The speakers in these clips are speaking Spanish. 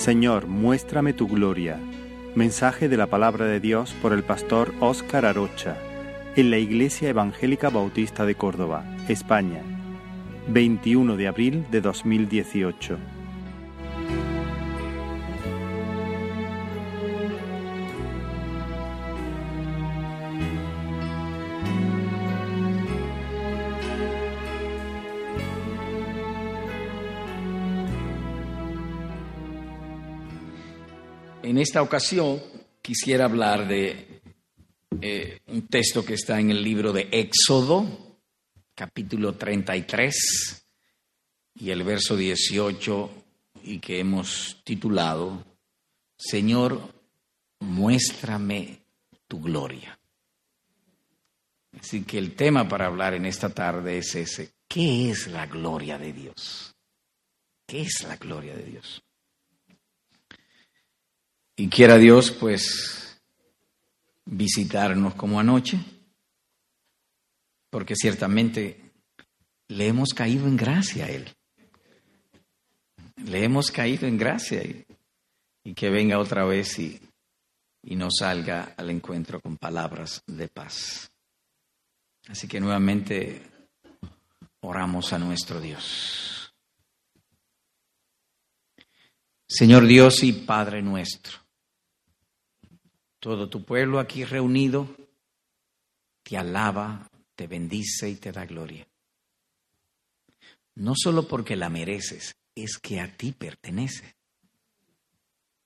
Señor, muéstrame tu gloria. Mensaje de la Palabra de Dios por el pastor Óscar Arocha, en la Iglesia Evangélica Bautista de Córdoba, España, 21 de abril de 2018. En esta ocasión quisiera hablar de un texto que está en el libro de Éxodo, capítulo 33, y el verso 18, y que hemos titulado, Señor, muéstrame tu gloria. Así que el tema para hablar en esta tarde es ese, ¿qué es la gloria de Dios? ¿Qué es la gloria de Dios? Y quiera Dios, pues, visitarnos como anoche, porque ciertamente le hemos caído en gracia a Él. Le hemos caído en gracia a Él. Y que venga otra vez y nos salga al encuentro con palabras de paz. Así que nuevamente oramos a nuestro Dios. Señor Dios y Padre nuestro, todo tu pueblo aquí reunido te alaba, te bendice y te da gloria. No solo porque la mereces, es que a ti pertenece.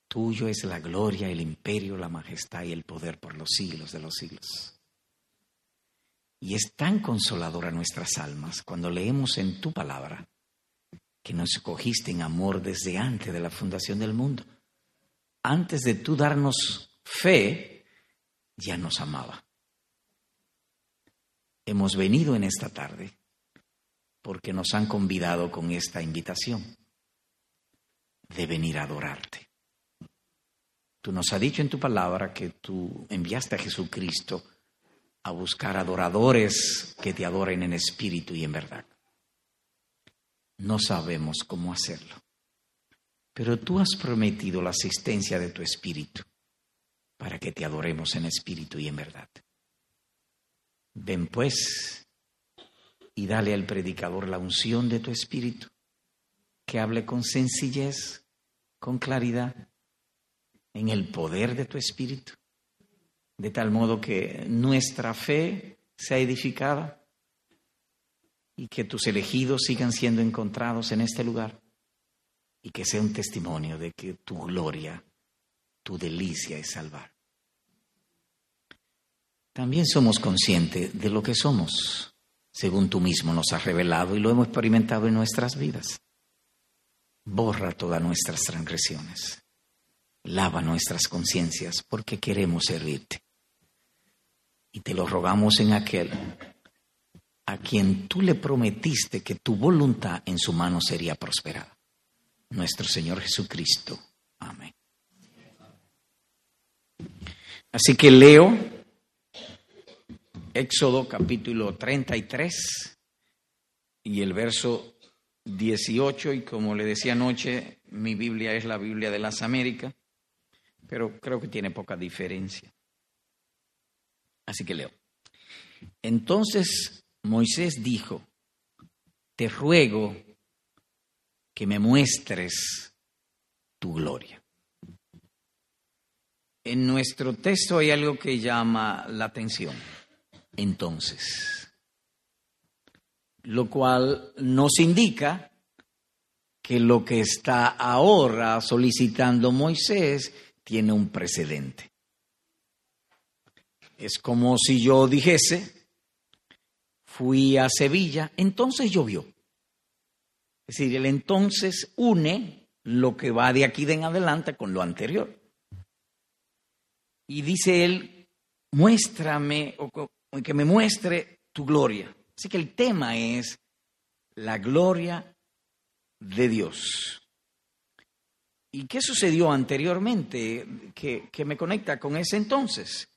Tuyo es la gloria, el imperio, la majestad y el poder por los siglos de los siglos. Y es tan consoladora nuestras almas cuando leemos en tu palabra que nos escogiste en amor desde antes de la fundación del mundo. Antes de tú darnos fe, ya nos amaba. Hemos venido en esta tarde porque nos han convidado con esta invitación de venir a adorarte. Tú nos has dicho en tu palabra que tú enviaste a Jesucristo a buscar adoradores que te adoren en espíritu y en verdad. No sabemos cómo hacerlo, pero tú has prometido la asistencia de tu espíritu para que te adoremos en espíritu y en verdad. Ven pues y dale al predicador la unción de tu espíritu, que hable con sencillez, con claridad, en el poder de tu espíritu, de tal modo que nuestra fe sea edificada y que tus elegidos sigan siendo encontrados en este lugar y que sea un testimonio de que tu gloria, tu delicia es salvar. También somos conscientes de lo que somos, según tú mismo nos has revelado y lo hemos experimentado en nuestras vidas. Borra todas nuestras transgresiones, lava nuestras conciencias, porque queremos servirte. Y te lo rogamos en aquel a quien tú le prometiste que tu voluntad en su mano sería prosperada. Nuestro Señor Jesucristo. Amén. Así que leo Éxodo capítulo 33 y el verso 18, y como le decía anoche, mi Biblia es la Biblia de las Américas, pero creo que tiene poca diferencia. Así que leo. Entonces Moisés dijo, te ruego que me muestres tu gloria. En nuestro texto hay algo que llama la atención, entonces, lo cual nos indica que lo que está ahora solicitando Moisés tiene un precedente. Es como si yo dijese, fui a Sevilla, entonces llovió. Es decir, el entonces une lo que va de aquí de en adelante con lo anterior. Y dice él, muéstrame, o que me muestre tu gloria. Así que el tema es la gloria de Dios. ¿Y qué sucedió anteriormente que me conecta con ese entonces?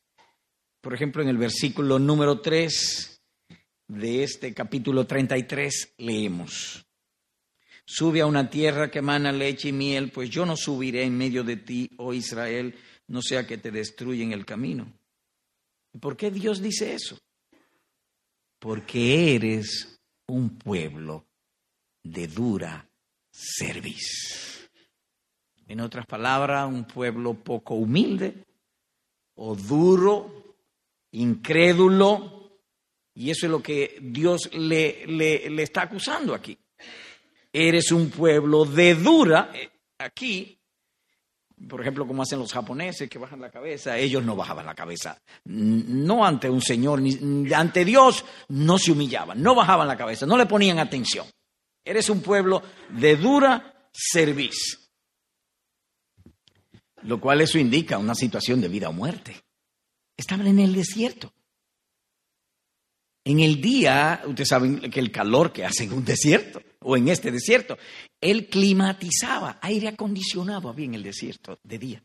Por ejemplo, en el versículo número 3 de este capítulo 33 leemos. Sube a una tierra que emana leche y miel, pues yo no subiré en medio de ti, oh Israel, no sea que te destruya en el camino. ¿Por qué Dios dice eso? Porque eres un pueblo de dura cerviz. En otras palabras, un pueblo poco humilde, o duro, incrédulo, y eso es lo que Dios le está acusando aquí. Eres un pueblo de dura, aquí, por ejemplo, como hacen los japoneses que bajan la cabeza. Ellos no bajaban la cabeza, no ante un señor, ni ante Dios, no se humillaban, no bajaban la cabeza, no le ponían atención. Eres un pueblo de dura cerviz, lo cual eso indica una situación de vida o muerte. Estaban en el desierto. En el día, ustedes saben que el calor que hace en un desierto, o en este desierto, él climatizaba, aire acondicionado había en el desierto de día.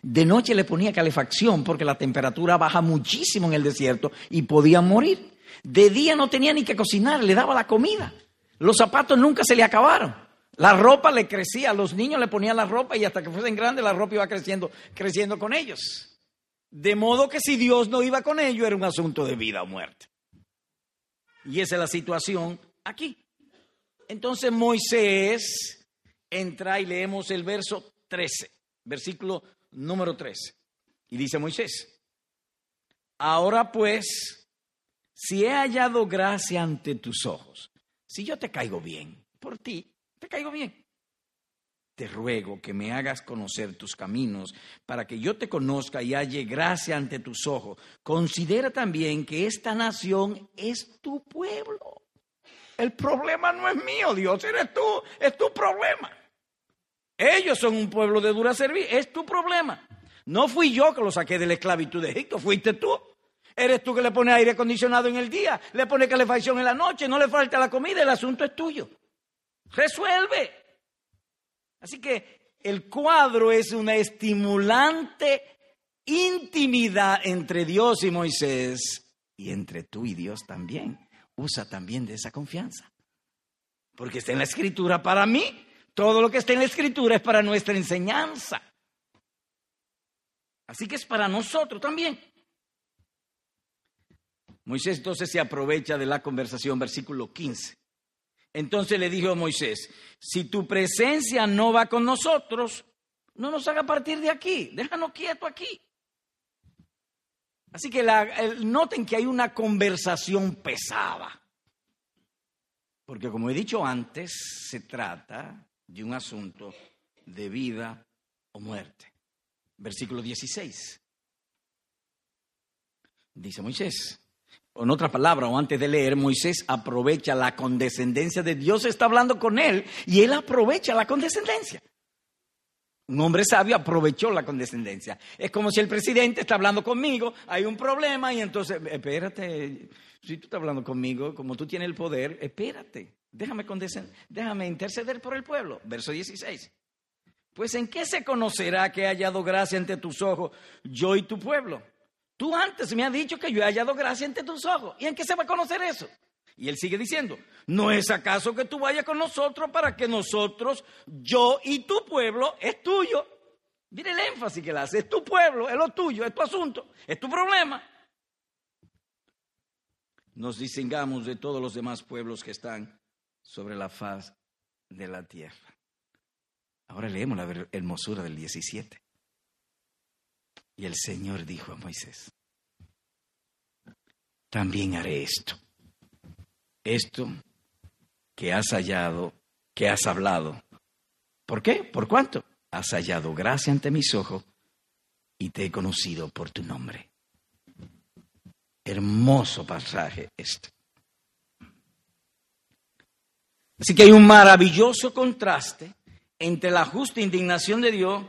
De noche le ponía calefacción porque la temperatura baja muchísimo en el desierto y podían morir. De día no tenía ni que cocinar, le daba la comida. Los zapatos nunca se le acabaron. La ropa le crecía, a los niños le ponían la ropa y hasta que fuesen grandes la ropa iba creciendo con ellos. De modo que si Dios no iba con ellos era un asunto de vida o muerte. Y esa es la situación aquí. Entonces Moisés entra y leemos el verso 13, versículo número 13. Y dice Moisés: ahora pues, si he hallado gracia ante tus ojos, si yo te caigo bien, por ti, te caigo bien, te ruego que me hagas conocer tus caminos para que yo te conozca y halle gracia ante tus ojos. Considera también que esta nación es tu pueblo. El problema no es mío, Dios, eres tú, es tu problema. Ellos son un pueblo de dura cerviz, es tu problema. No fui yo que lo saqué de la esclavitud de Egipto, fuiste tú. Eres tú que le pones aire acondicionado en el día, le pones calefacción en la noche, no le falta la comida, el asunto es tuyo. Resuelve. Así que el cuadro es una estimulante intimidad entre Dios y Moisés, y entre tú y Dios también. Usa también de esa confianza, porque está en la Escritura para mí. Todo lo que está en la Escritura es para nuestra enseñanza. Así que es para nosotros también. Moisés entonces se aprovecha de la conversación, versículo 15. Entonces le dijo a Moisés: si tu presencia no va con nosotros, no nos haga partir de aquí, déjanos quieto aquí. Así que noten que hay una conversación pesada, porque como he dicho antes, se trata de un asunto de vida o muerte. Versículo 16, dice Moisés, en otra palabra, o antes de leer, Moisés aprovecha la condescendencia de Dios, está hablando con él, y él aprovecha la condescendencia. Un hombre sabio aprovechó la condescendencia. Es como si el presidente está hablando conmigo, hay un problema y entonces, espérate, si tú estás hablando conmigo, como tú tienes el poder, espérate, déjame interceder por el pueblo. Verso 16. Pues ¿en qué se conocerá que he hallado gracia ante tus ojos, yo y tu pueblo? Tú antes me has dicho que yo he hallado gracia ante tus ojos. ¿Y en qué se va a conocer eso? Y él sigue diciendo: ¿no es acaso que tú vayas con nosotros para que nosotros, yo y tu pueblo, es tuyo? Mire el énfasis que le hace: es tu pueblo, es lo tuyo, es tu asunto, es tu problema. Nos distingamos de todos los demás pueblos que están sobre la faz de la tierra. Ahora leemos la hermosura del 17. Y el Señor dijo a Moisés: también haré esto. Esto que has hallado, que has hablado. ¿Por qué? ¿Por cuánto? Has hallado gracia ante mis ojos y te he conocido por tu nombre. Hermoso pasaje este. Así que hay un maravilloso contraste entre la justa indignación de Dios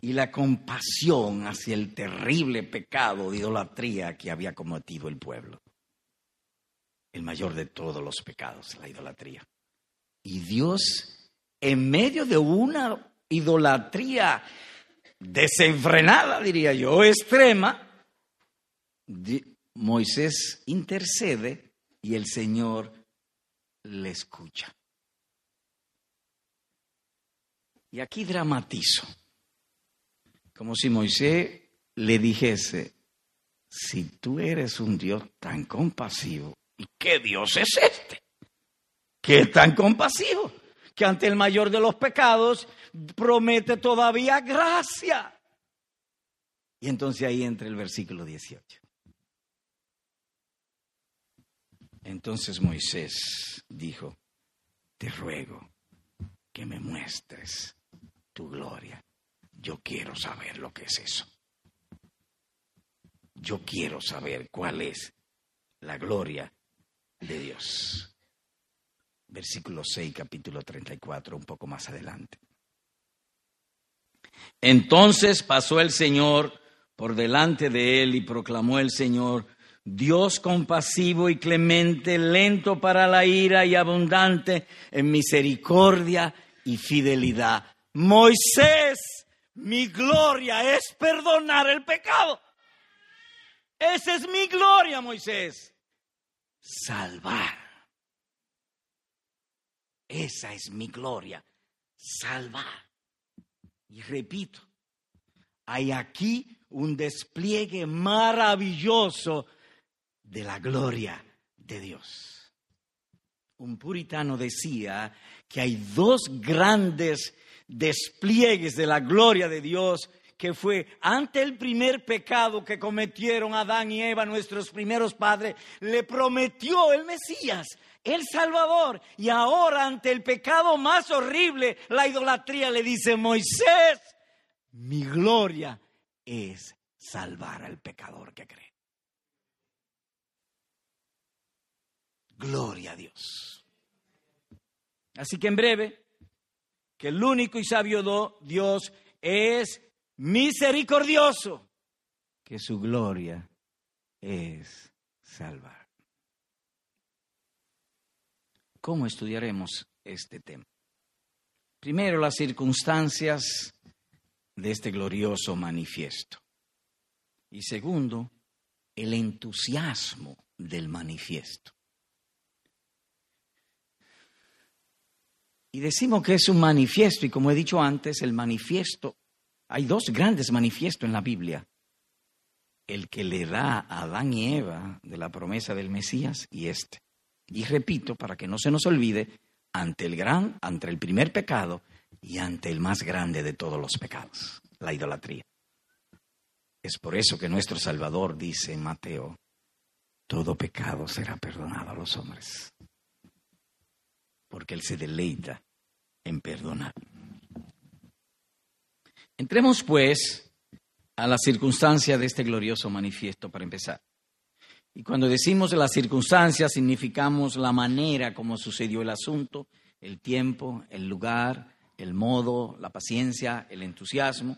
y la compasión hacia el terrible pecado de idolatría que había cometido el pueblo. El mayor de todos los pecados, la idolatría. Y Dios, en medio de una idolatría desenfrenada, diría yo, extrema, Moisés intercede y el Señor le escucha. Y aquí dramatizo, como si Moisés le dijese, si tú eres un Dios tan compasivo, ¿y qué Dios es este? ¿Qué es tan compasivo? Que ante el mayor de los pecados promete todavía gracia. Y entonces ahí entra el versículo 18. Entonces Moisés dijo, te ruego que me muestres tu gloria. Yo quiero saber lo que es eso. Yo quiero saber cuál es la gloria de Dios. Versículo 6, capítulo 34, un poco más adelante. Entonces pasó el Señor por delante de él y proclamó el Señor, Dios compasivo y clemente, lento para la ira y abundante en misericordia y fidelidad. Moisés, mi gloria es perdonar el pecado. Esa es mi gloria, Moisés. Salvar. Esa es mi gloria, salvar. Y repito, hay aquí un despliegue maravilloso de la gloria de Dios. Un puritano decía que hay dos grandes despliegues de la gloria de Dios, que fue ante el primer pecado que cometieron Adán y Eva, nuestros primeros padres, le prometió el Mesías, el Salvador. Y ahora ante el pecado más horrible, la idolatría, le dice, Moisés, mi gloria es salvar al pecador que cree. Gloria a Dios. Así que en breve, que el único y sabio Dios es misericordioso, que su gloria es salvar. ¿Cómo estudiaremos este tema? Primero, las circunstancias de este glorioso manifiesto. Y segundo, el entusiasmo del manifiesto. Y decimos que es un manifiesto, y como he dicho antes, el manifiesto. Hay dos grandes manifiestos en la Biblia. El que le da a Adán y Eva de la promesa del Mesías y este. Y repito, para que no se nos olvide, ante el primer pecado y ante el más grande de todos los pecados, la idolatría. Es por eso que nuestro Salvador dice en Mateo, todo pecado será perdonado a los hombres. Porque Él se deleita en perdonar. Entremos, pues, a la circunstancia de este glorioso manifiesto para empezar. Y cuando decimos las circunstancias, significamos la manera como sucedió el asunto, el tiempo, el lugar, el modo, la paciencia, el entusiasmo.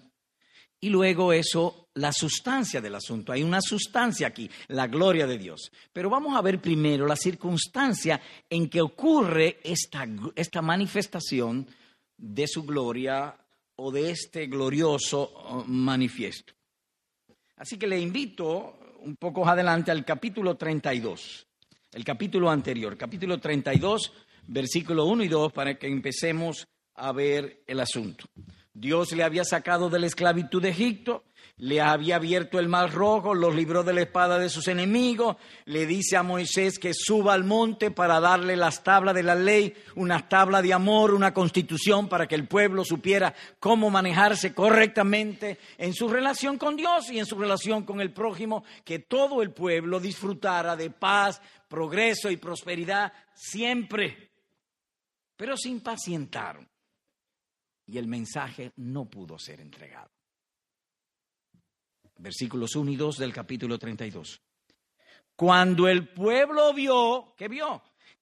Y luego eso, la sustancia del asunto. Hay una sustancia aquí, la gloria de Dios. Pero vamos a ver primero la circunstancia en que ocurre esta manifestación de su gloria o de este glorioso manifiesto. Así que le invito un poco adelante al capítulo 32, el capítulo anterior, capítulo 32, versículo 1 y 2, para que empecemos a ver el asunto. Dios le había sacado de la esclavitud de Egipto, le había abierto el mar rojo, los libró de la espada de sus enemigos, le dice a Moisés que suba al monte para darle las tablas de la ley, una tabla de amor, una constitución para que el pueblo supiera cómo manejarse correctamente en su relación con Dios y en su relación con el prójimo, que todo el pueblo disfrutara de paz, progreso y prosperidad siempre. Pero se impacientaron y el mensaje no pudo ser entregado. Versículos 1 y 2 del capítulo 32. Cuando el pueblo vio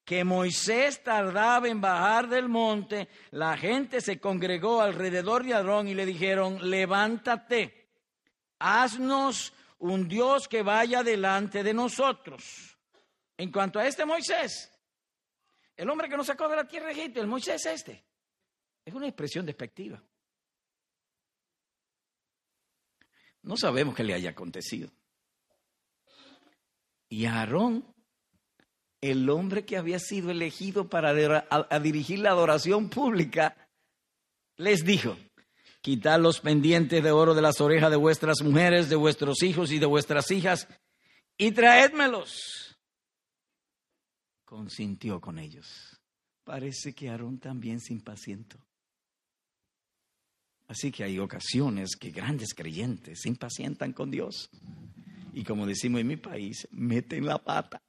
que Moisés tardaba en bajar del monte, la gente se congregó alrededor de Aarón y le dijeron, levántate, haznos un Dios que vaya delante de nosotros. En cuanto a este Moisés, el hombre que nos sacó de la tierra de Egipto, el Moisés este, es una expresión despectiva. No sabemos qué le haya acontecido. Y Aarón, el hombre que había sido elegido para dirigir la adoración pública, les dijo: quitad los pendientes de oro de las orejas de vuestras mujeres, de vuestros hijos y de vuestras hijas, y traédmelos. Consintió con ellos. Parece que Aarón también se impacientó. Así que hay ocasiones que grandes creyentes se impacientan con Dios. Y como decimos en mi país, meten la pata.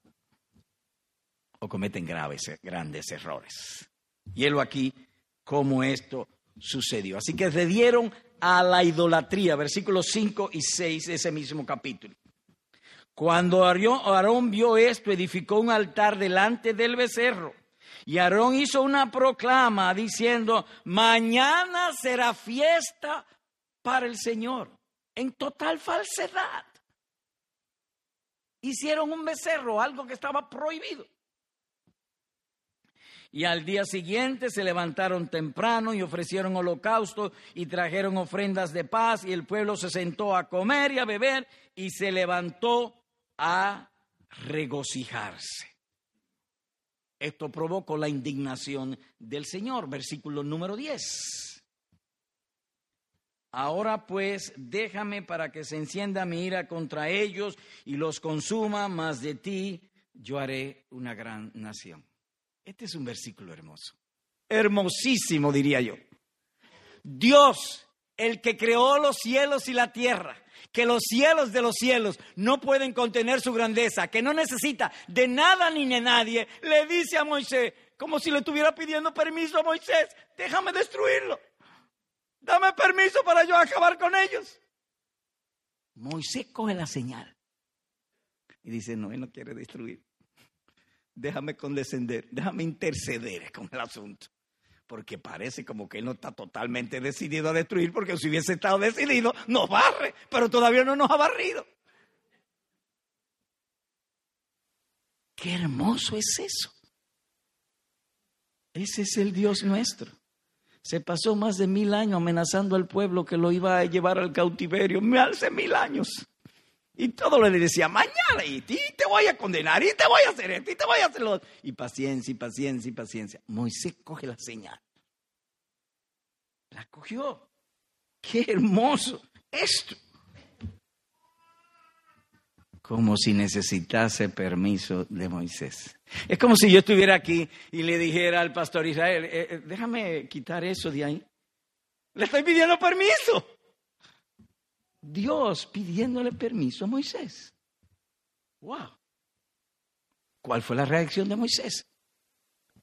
O cometen grandes errores. Y helo aquí cómo esto sucedió. Así que se dieron a la idolatría. Versículos 5 y 6 de ese mismo capítulo. Cuando Aarón vio esto, edificó un altar delante del becerro. Y Aarón hizo una proclama diciendo: mañana será fiesta para el Señor. En total falsedad. Hicieron un becerro, algo que estaba prohibido. Y al día siguiente se levantaron temprano y ofrecieron holocausto y trajeron ofrendas de paz. Y el pueblo se sentó a comer y a beber y se levantó a regocijarse. Esto provocó la indignación del Señor. Versículo número 10. Ahora pues, déjame para que se encienda mi ira contra ellos y los consuma, mas de ti yo haré una gran nación. Este es un versículo hermoso. Hermosísimo, diría yo. Dios, el que creó los cielos y la tierra, que los cielos de los cielos no pueden contener su grandeza, que no necesita de nada ni de nadie, le dice a Moisés, como si le estuviera pidiendo permiso a Moisés: déjame destruirlo, dame permiso para yo acabar con ellos. Moisés coge la señal y dice: no, él no quiere destruir, déjame condescender, déjame interceder con el asunto. Porque parece como que él no está totalmente decidido a destruir, porque si hubiese estado decidido, nos barre, pero todavía no nos ha barrido. ¡Qué hermoso es eso! Ese es el Dios nuestro. Se pasó más de 1000 años amenazando al pueblo que lo iba a llevar al cautiverio, más de 1000 años. Y todo le decía: mañana, y te voy a condenar, y te voy a hacer esto, y te voy a hacer lo otro. Y paciencia, y paciencia, y paciencia. Moisés coge la señal. La cogió. ¡Qué hermoso esto! Como si necesitase permiso de Moisés. Es como si yo estuviera aquí y le dijera al pastor Israel: déjame quitar eso de ahí. Le estoy pidiendo permiso. Dios pidiéndole permiso a Moisés. ¡Wow! ¿Cuál fue la reacción de Moisés?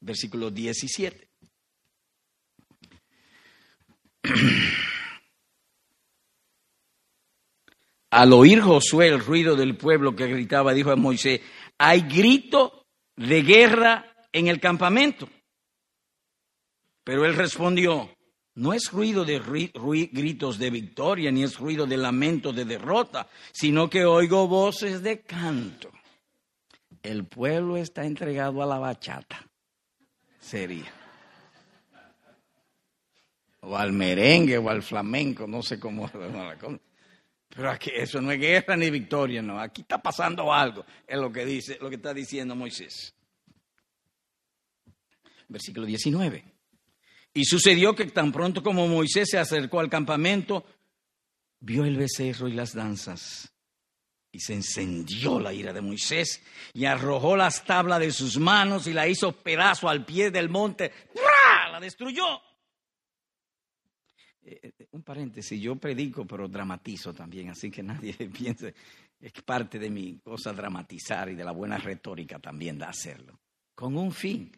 Versículo 17. Al oír Josué el ruido del pueblo que gritaba, dijo a Moisés: hay grito de guerra en el campamento. Pero él respondió: no es ruido de gritos de victoria, ni es ruido de lamento de derrota, sino que oigo voces de canto. El pueblo está entregado a la bachata, sería. O al merengue, o al flamenco, no sé cómo. Pero aquí eso no es guerra ni victoria, no. Aquí está pasando algo, es lo que dice, lo que está diciendo Moisés. Versículo 19. Y sucedió que tan pronto como Moisés se acercó al campamento, vio el becerro y las danzas. Y se encendió la ira de Moisés y arrojó las tablas de sus manos y la hizo pedazo al pie del monte. ¡Bra! La destruyó. Un paréntesis, yo predico pero dramatizo también, así que nadie piense. Es parte de mi cosa dramatizar y de la buena retórica también de hacerlo. Con un fin.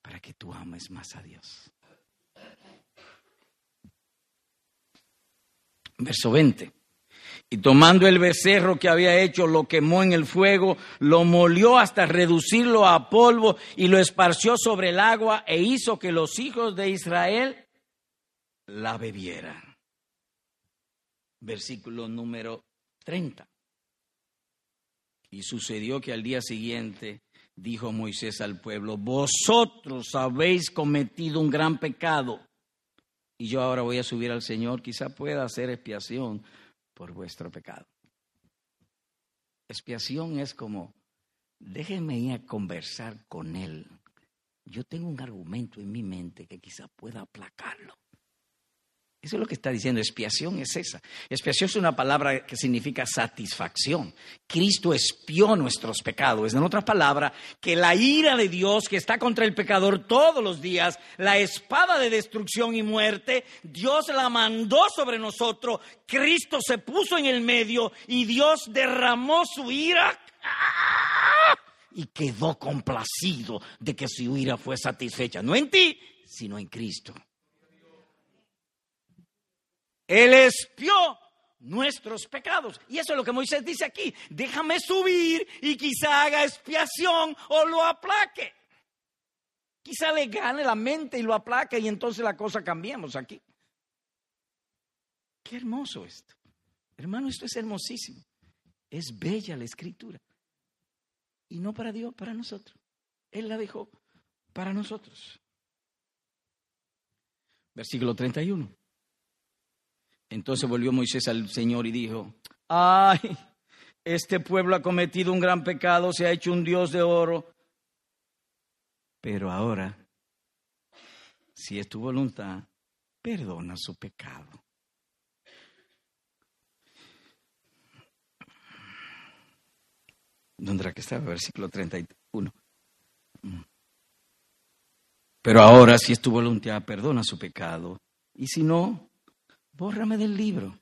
Para que tú ames más a Dios. Verso 20. Y tomando el becerro que había hecho, lo quemó en el fuego, lo molió hasta reducirlo a polvo y lo esparció sobre el agua e hizo que los hijos de Israel la bebieran. Versículo número 30. Y sucedió que al día siguiente dijo Moisés al pueblo: vosotros habéis cometido un gran pecado, y yo ahora voy a subir al Señor, quizá pueda hacer expiación por vuestro pecado. Expiación es como, déjenme ir a conversar con Él. Yo tengo un argumento en mi mente que quizá pueda aplacarlo. Eso es lo que está diciendo. Expiación es esa. Expiación es una palabra que significa satisfacción. Cristo expió nuestros pecados. En otras palabras, que la ira de Dios que está contra el pecador todos los días, la espada de destrucción y muerte, Dios la mandó sobre nosotros. Cristo se puso en el medio y Dios derramó su ira. Y quedó complacido de que su ira fue satisfecha. No en ti, sino en Cristo. Él expió nuestros pecados. Y eso es lo que Moisés dice aquí. Déjame subir y quizá haga expiación o lo aplaque. Quizá le gane la mente y lo aplaque y entonces la cosa cambiemos aquí. Qué hermoso esto. Hermano, esto es hermosísimo. Es bella la Escritura. Y no para Dios, para nosotros. Él la dejó para nosotros. Versículo 31. Entonces volvió Moisés al Señor y dijo: Ay, este pueblo ha cometido un gran pecado, se ha hecho un dios de oro. Pero ahora, si es tu voluntad, perdona su pecado. ¿Dónde era que estaba? Versículo 31. Pero ahora, si es tu voluntad, perdona su pecado. Y si no, bórrame del libro.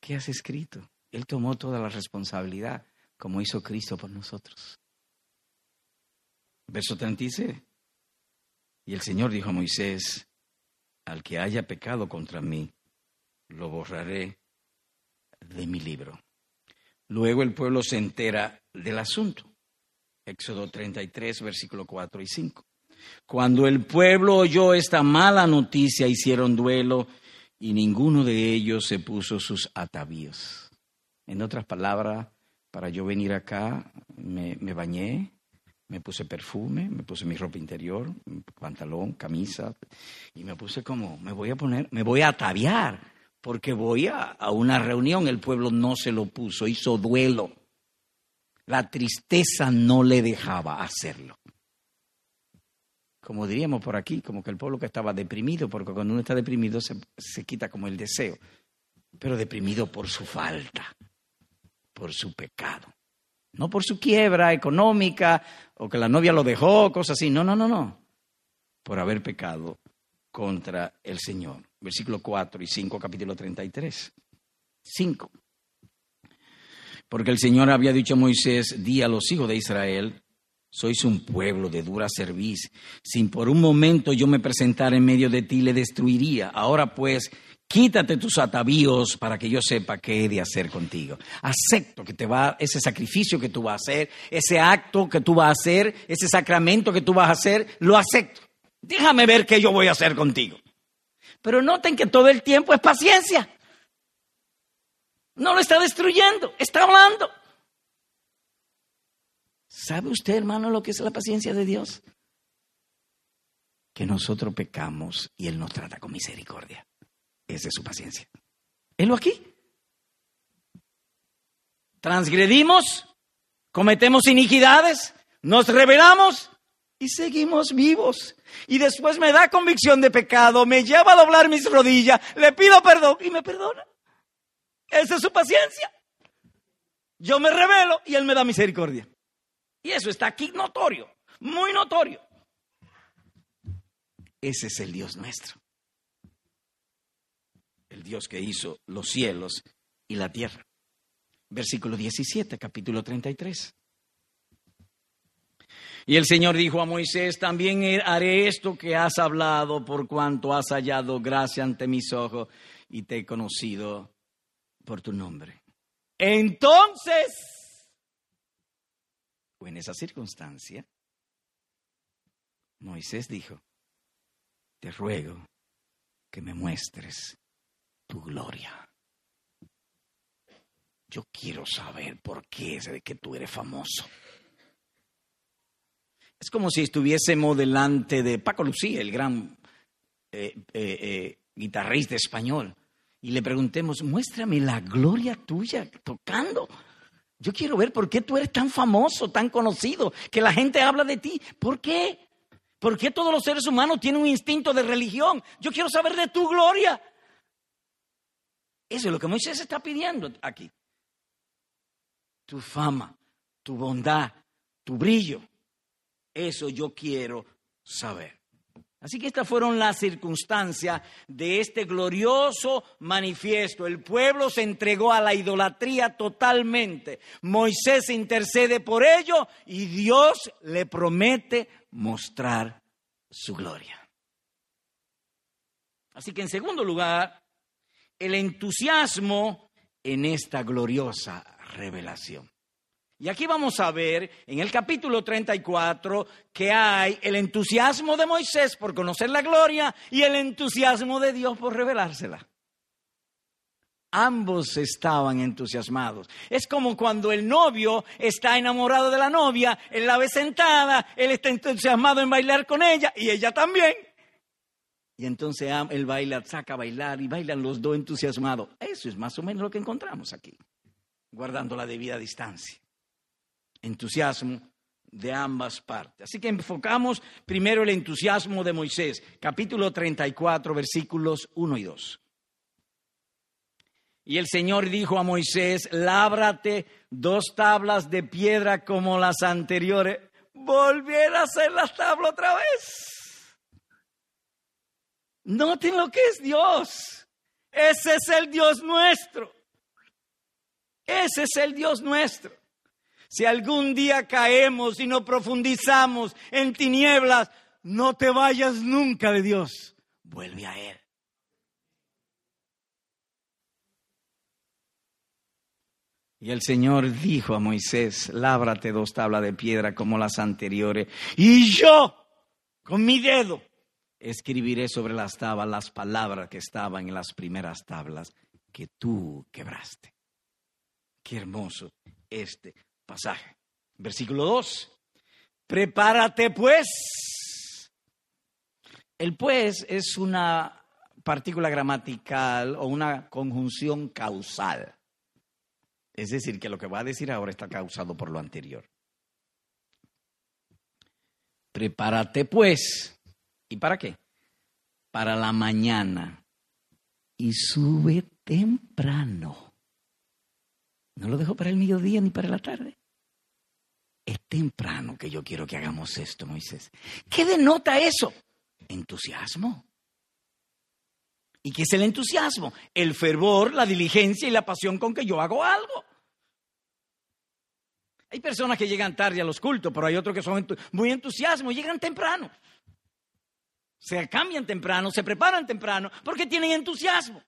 ¿Qué has escrito? Él tomó toda la responsabilidad, como hizo Cristo por nosotros. Verso 36. Y el Señor dijo a Moisés: Al que haya pecado contra mí, lo borraré de mi libro. Luego el pueblo se entera del asunto. Éxodo 33, versículo 4 y 5. Cuando el pueblo oyó esta mala noticia, hicieron duelo y ninguno de ellos se puso sus atavíos. En otras palabras, para yo venir acá, me bañé, me puse perfume, me puse mi ropa interior, pantalón, camisa, y me puse como, me voy a ataviar. Porque voy a una reunión, el pueblo no se lo puso, hizo duelo. La tristeza no le dejaba hacerlo. Como diríamos por aquí, como que el pueblo que estaba deprimido, porque cuando uno está deprimido se quita como el deseo, pero deprimido por su falta, por su pecado. No por su quiebra económica, o que la novia lo dejó, cosas así. No. Por haber pecado contra el Señor. Versículo 4 y 5, capítulo 33. 5. Porque el Señor había dicho a Moisés: Di a los hijos de Israel, sois un pueblo de dura cerviz. Si por un momento yo me presentara en medio de ti, le destruiría. Ahora pues, quítate tus atavíos para que yo sepa qué he de hacer contigo. Acepto que ese sacrificio que tú vas a hacer, ese acto que tú vas a hacer, ese sacramento que tú vas a hacer, lo acepto. Déjame ver qué yo voy a hacer contigo. Pero noten que todo el tiempo es paciencia. No lo está destruyendo, está hablando. ¿Sabe usted, hermano, lo que es la paciencia de Dios? Que nosotros pecamos y Él nos trata con misericordia. Esa es su paciencia. Helo aquí. Transgredimos, cometemos iniquidades, nos rebelamos. Y seguimos vivos. Y después me da convicción de pecado, me lleva a doblar mis rodillas, le pido perdón y me perdona. Esa es su paciencia. Yo me rebelo y Él me da misericordia. Y eso está aquí notorio, muy notorio. Ese es el Dios nuestro. El Dios que hizo los cielos y la tierra. Versículo 17, capítulo 33. Y el Señor dijo a Moisés: También haré esto que has hablado, por cuanto has hallado gracia ante mis ojos y te he conocido por tu nombre. Entonces, o en esa circunstancia, Moisés dijo: Te ruego que me muestres tu gloria. Yo quiero saber por qué es de que tú eres famoso. Es como si estuviésemos delante de Paco de Lucía, el gran guitarrista español, y le preguntemos: muéstrame la gloria tuya tocando. Yo quiero ver por qué tú eres tan famoso, tan conocido, que la gente habla de ti. ¿Por qué? ¿Por qué todos los seres humanos tienen un instinto de religión? Yo quiero saber de tu gloria. Eso es lo que Moisés está pidiendo aquí. Tu fama, tu bondad, tu brillo. Eso yo quiero saber. Así que estas fueron las circunstancias de este glorioso manifiesto. El pueblo se entregó a la idolatría totalmente. Moisés intercede por ello y Dios le promete mostrar su gloria. Así que en segundo lugar, el entusiasmo en esta gloriosa revelación. Y aquí vamos a ver en el capítulo 34 que hay el entusiasmo de Moisés por conocer la gloria y el entusiasmo de Dios por revelársela. Ambos estaban entusiasmados. Es como cuando el novio está enamorado de la novia, él la ve sentada, él está entusiasmado en bailar con ella y ella también. Y entonces él baila, saca a bailar y bailan los dos entusiasmados. Eso es más o menos lo que encontramos aquí, guardando la debida distancia. Entusiasmo de ambas partes. Así que enfocamos primero el entusiasmo de Moisés, capítulo 34, versículos 1 y 2. Y el Señor dijo a Moisés: lábrate 2 tablas de piedra como las anteriores. Volviera a hacer las tablas otra vez. Noten lo que es Dios. Ese es el Dios nuestro. Ese es el Dios nuestro. Si algún día caemos y no profundizamos en tinieblas, no te vayas nunca de Dios. Vuelve a Él. Y el Señor dijo a Moisés: lábrate 2 tablas de piedra como las anteriores, y yo, con mi dedo, escribiré sobre las tablas las palabras que estaban en las primeras tablas que tú quebraste. Qué hermoso este pasaje. Versículo 2. Prepárate pues. El pues es una partícula gramatical o una conjunción causal. Es decir, que lo que va a decir ahora está causado por lo anterior. Prepárate pues. ¿Y para qué? Para la mañana. Y sube temprano. No lo dejo para el mediodía ni para la tarde. Es temprano que yo quiero que hagamos esto, Moisés. ¿Qué denota eso? Entusiasmo. ¿Y qué es el entusiasmo? El fervor, la diligencia y la pasión con que yo hago algo. Hay personas que llegan tarde a los cultos, pero hay otros que son muy entusiasmados, llegan temprano. Se cambian temprano, se preparan temprano, porque tienen entusiasmo.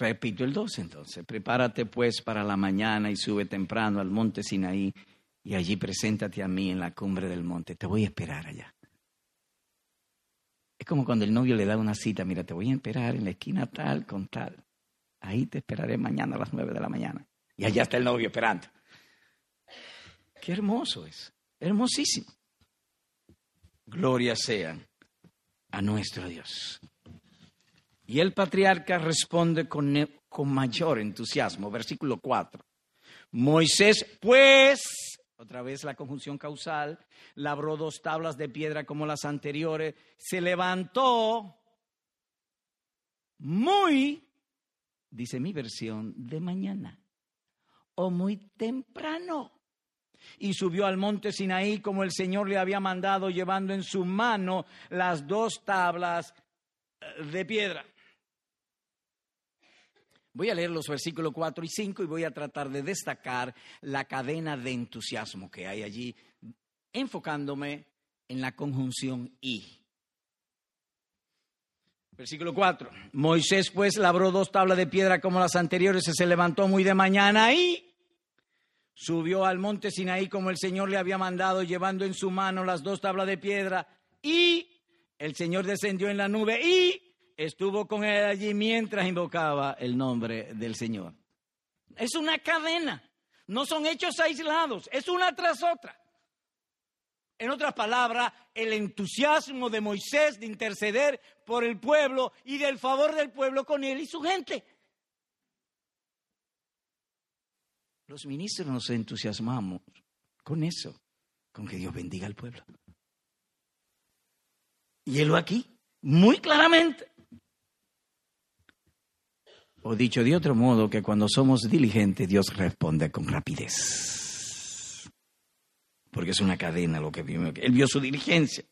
Repito el 2 entonces. Prepárate pues para la mañana y sube temprano al monte Sinaí y allí preséntate a mí en la cumbre del monte. Te voy a esperar allá. Es como cuando el novio le da una cita. Mira, te voy a esperar en la esquina tal con tal. Ahí te esperaré mañana a las 9:00 a.m. Y allá está el novio esperando. Qué hermoso es. Hermosísimo. Gloria sea a nuestro Dios. Y el patriarca responde con mayor entusiasmo. Versículo 4. Moisés, pues, otra vez la conjunción causal, labró 2 tablas de piedra como las anteriores, se levantó muy, dice mi versión, de mañana o muy temprano. Y subió al monte Sinaí como el Señor le había mandado, llevando en su mano las 2 tablas de piedra. Voy a leer los versículos 4 y 5 y voy a tratar de destacar la cadena de entusiasmo que hay allí, enfocándome en la conjunción y. Versículo 4. Moisés pues labró 2 tablas de piedra como las anteriores, y se levantó muy de mañana y subió al monte Sinaí como el Señor le había mandado, llevando en su mano las 2 tablas de piedra, y el Señor descendió en la nube y estuvo con él allí mientras invocaba el nombre del Señor. Es una cadena, no son hechos aislados, es una tras otra. En otras palabras, el entusiasmo de Moisés de interceder por el pueblo y del favor del pueblo con él y su gente. Los ministros nos entusiasmamos con eso, con que Dios bendiga al pueblo. Y él lo aquí, muy claramente. O dicho de otro modo, que cuando somos diligentes, Dios responde con rapidez. Porque es una cadena lo que vio. Él vio su diligencia.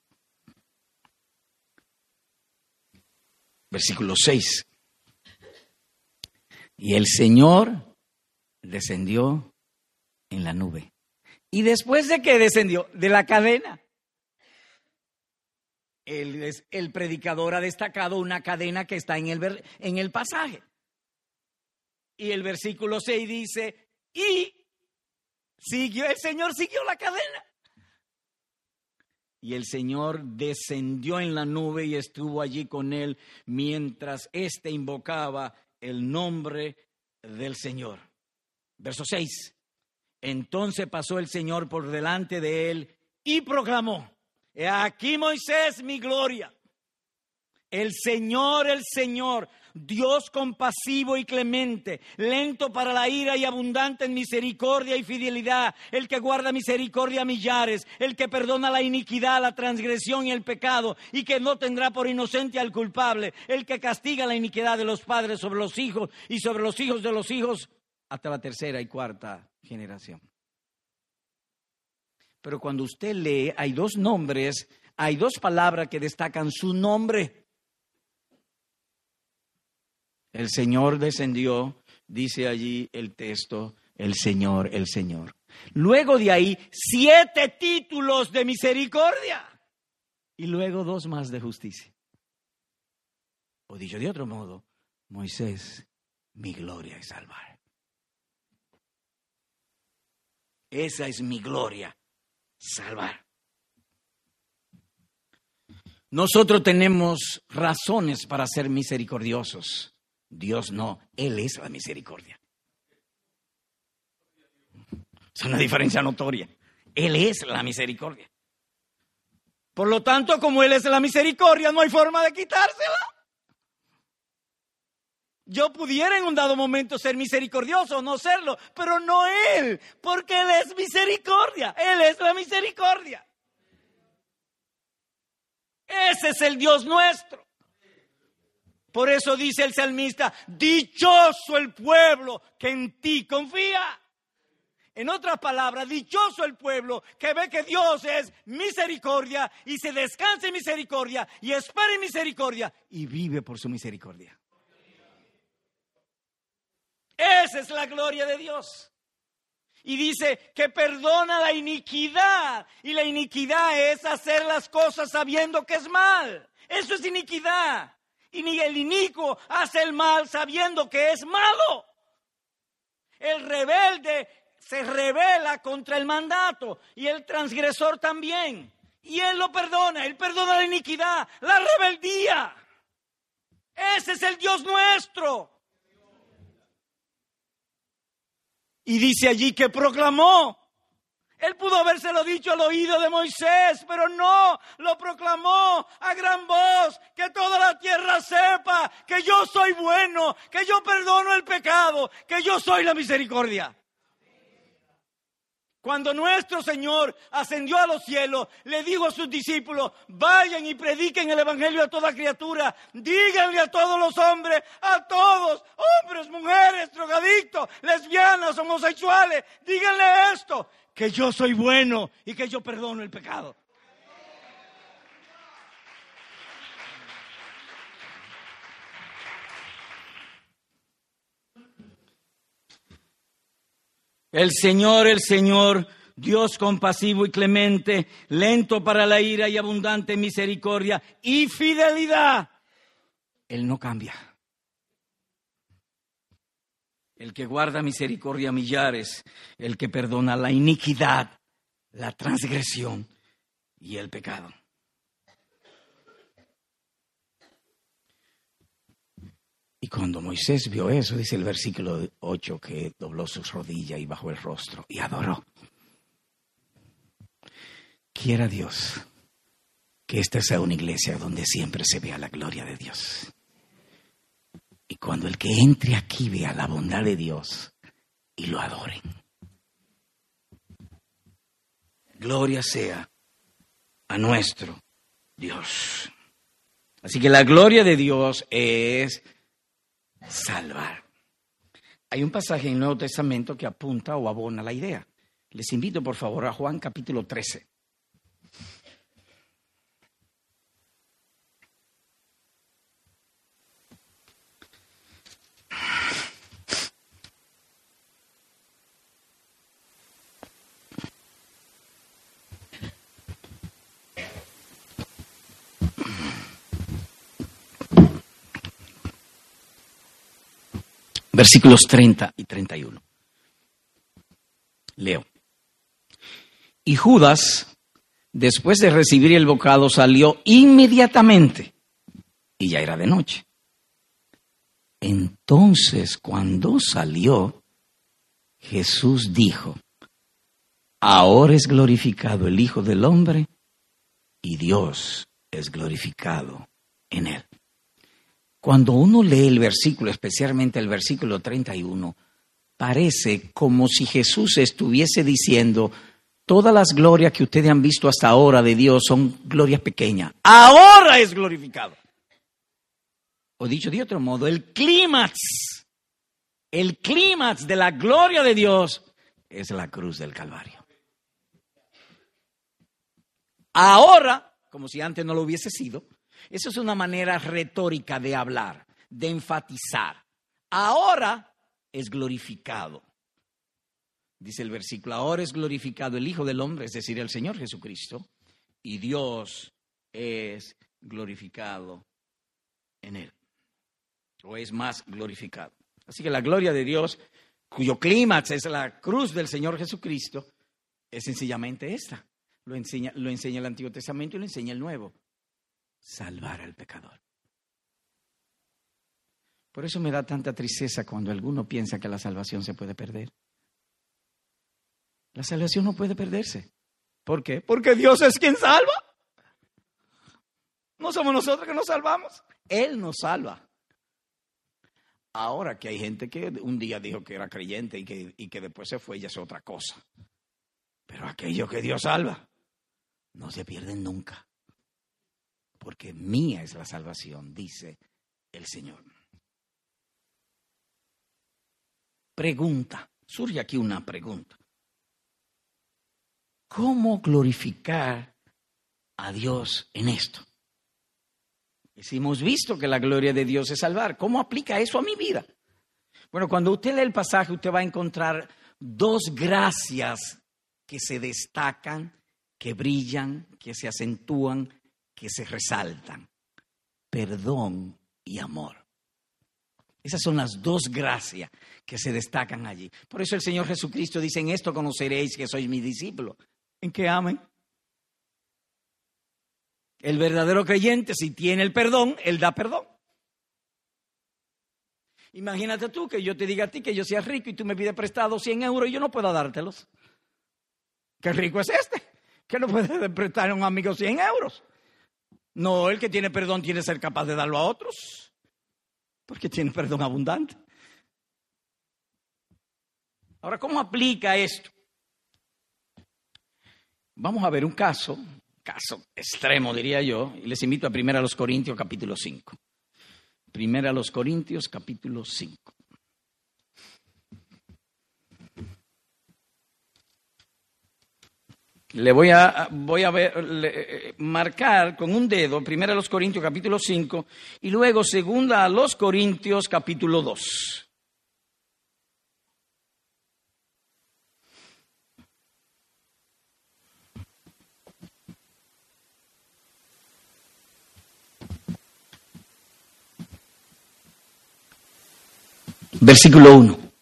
Versículo 6. Y el Señor descendió en la nube. ¿Y después de qué descendió? De la cadena. El predicador ha destacado una cadena que está en el pasaje. Y el versículo 6 dice, y siguió, el Señor siguió la cadena. Y el Señor descendió en la nube y estuvo allí con él mientras éste invocaba el nombre del Señor. Verso 6. Entonces pasó el Señor por delante de él y proclamó, he aquí Moisés, mi gloria. El Señor, Dios compasivo y clemente, lento para la ira y abundante en misericordia y fidelidad, el que guarda misericordia a millares, el que perdona la iniquidad, la transgresión y el pecado, y que no tendrá por inocente al culpable, el que castiga la iniquidad de los padres sobre los hijos y sobre los hijos de los hijos, hasta la tercera y cuarta generación. Pero cuando usted lee, hay dos nombres, hay dos palabras que destacan su nombre. El Señor descendió, dice allí el texto, el Señor, el Señor. Luego de ahí, 7 títulos de misericordia y luego 2 más de justicia. O dicho de otro modo, Moisés, mi gloria es salvar. Esa es mi gloria, salvar. Nosotros tenemos razones para ser misericordiosos. Dios no, Él es la misericordia. Es una diferencia notoria. Él es la misericordia. Por lo tanto, como Él es la misericordia, no hay forma de quitársela. Yo pudiera en un dado momento ser misericordioso o no serlo, pero no Él, porque Él es misericordia. Él es la misericordia. Ese es el Dios nuestro. Por eso dice el salmista, dichoso el pueblo que en ti confía. En otras palabras, dichoso el pueblo que ve que Dios es misericordia y se descansa en misericordia y espera en misericordia y vive por su misericordia. Esa es la gloria de Dios. Y dice que perdona la iniquidad, y la iniquidad es hacer las cosas sabiendo que es mal. Eso es iniquidad. Y ni el inicuo hace el mal sabiendo que es malo. El rebelde se rebela contra el mandato y el transgresor también. Y Él lo perdona. Él perdona la iniquidad, la rebeldía. Ese es el Dios nuestro. Y dice allí que proclamó. Él pudo habérselo dicho al oído de Moisés, pero no, lo proclamó a gran voz, que toda la tierra sepa que yo soy bueno, que yo perdono el pecado, que yo soy la misericordia. Cuando nuestro Señor ascendió a los cielos, le dijo a sus discípulos, vayan y prediquen el evangelio a toda criatura, díganle a todos los hombres, a todos, hombres, mujeres, drogadictos, lesbianas, homosexuales, díganle esto, que yo soy bueno y que yo perdono el pecado. El Señor, Dios compasivo y clemente, lento para la ira y abundante misericordia y fidelidad. Él no cambia. El que guarda misericordia a millares, el que perdona la iniquidad, la transgresión y el pecado. Y cuando Moisés vio eso, dice el versículo 8, que dobló sus rodillas y bajó el rostro y adoró. Quiera Dios que esta sea una iglesia donde siempre se vea la gloria de Dios. Y cuando el que entre aquí vea la bondad de Dios y lo adoren. Gloria sea a nuestro Dios. Así que la gloria de Dios es salvar. Hay un pasaje en el Nuevo Testamento que apunta o abona la idea. Les invito, por favor, a Juan capítulo 13. Versículos 30 y 31. Leo. Y Judas, después de recibir el bocado, salió inmediatamente, y ya era de noche. Entonces, cuando salió, Jesús dijo: Ahora es glorificado el Hijo del Hombre, y Dios es glorificado en él. Cuando uno lee el versículo, especialmente el versículo 31, parece como si Jesús estuviese diciendo: todas las glorias que ustedes han visto hasta ahora de Dios son glorias pequeñas. Ahora es glorificado. O dicho de otro modo, el clímax de la gloria de Dios es la cruz del Calvario. Ahora, como si antes no lo hubiese sido. Eso es una manera retórica de hablar, de enfatizar. Ahora es glorificado. Dice el versículo, ahora es glorificado el Hijo del Hombre, es decir, el Señor Jesucristo, y Dios es glorificado en él, o es más glorificado. Así que la gloria de Dios, cuyo clímax es la cruz del Señor Jesucristo, es sencillamente esta. Lo enseña el Antiguo Testamento y lo enseña el Nuevo. Salvar al pecador. Por eso me da tanta tristeza cuando alguno piensa que la salvación se puede perder. La salvación no puede perderse. ¿Por qué? Porque Dios es quien salva. No somos nosotros que nos salvamos. Él nos salva. Ahora que hay gente que un día dijo que era creyente y que después se fue, ya es otra cosa. Pero aquello que Dios salva no se pierden nunca. Porque mía es la salvación, dice el Señor. Pregunta, surge aquí una pregunta. ¿Cómo glorificar a Dios en esto? Y si hemos visto que la gloria de Dios es salvar, ¿cómo aplica eso a mi vida? Bueno, cuando usted lee el pasaje, usted va a encontrar dos gracias que se destacan, que brillan, que se acentúan, que se resaltan: perdón y amor. Esas son las dos gracias que se destacan allí. Por eso el Señor Jesucristo dice: en esto conoceréis que sois mis discípulos, en que amen. El verdadero creyente, si tiene el perdón, él da perdón. Imagínate tú que yo te diga a ti que yo sea rico y tú me pides prestado 100 euros y yo no puedo dártelos. ¿Qué rico es este? Que no puede prestar a un amigo 100 euros. No, el que tiene perdón tiene que ser capaz de darlo a otros, porque tiene perdón abundante. Ahora, ¿cómo aplica esto? Vamos a ver un caso extremo, diría yo, y les invito a 1 Corintios capítulo 5. 1 Corintios capítulo 5. Le voy a marcar con un dedo, 1 Corintios capítulo 5, y luego 2 Corintios capítulo 2. Versículo 1,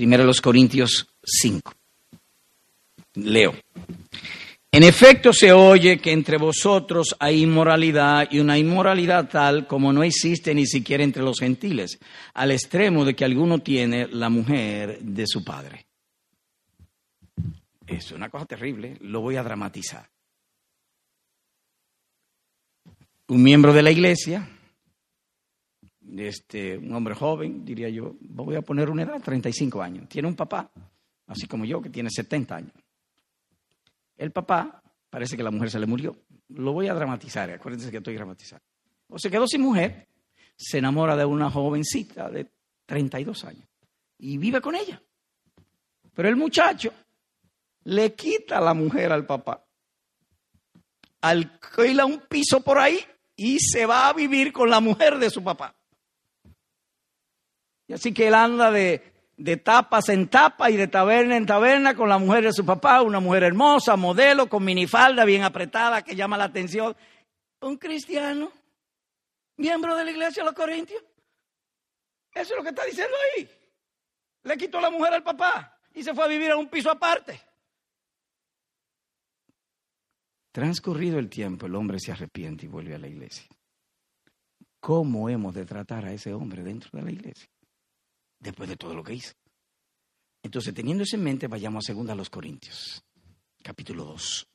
1 Corintios 5. Leo. En efecto se oye que entre vosotros hay inmoralidad, y una inmoralidad tal como no existe ni siquiera entre los gentiles, al extremo de que alguno tiene la mujer de su padre. Es una cosa terrible, lo voy a dramatizar. Un miembro de la iglesia, un hombre joven, diría yo, voy a poner una edad, 35 años, tiene un papá, así como yo, que tiene 70 años. El papá, parece que la mujer se le murió. Lo voy a dramatizar, acuérdense que estoy dramatizando. O se quedó sin mujer, se enamora de una jovencita de 32 años. y vive con ella. Pero el muchacho le quita la mujer al papá, alquila un piso por ahí y se va a vivir con la mujer de su papá. Y así que él anda de tapas en tapas y de taberna en taberna con la mujer de su papá, una mujer hermosa, modelo, con minifalda bien apretada que llama la atención. Un cristiano, miembro de la iglesia de los Corintios. Eso es lo que está diciendo ahí. Le quitó la mujer al papá y se fue a vivir a un piso aparte. Transcurrido el tiempo, el hombre se arrepiente y vuelve a la iglesia. ¿Cómo hemos de tratar a ese hombre dentro de la iglesia? Después de todo lo que hizo. Entonces, teniendo eso en mente, vayamos a 2 Corintios, capítulo 2.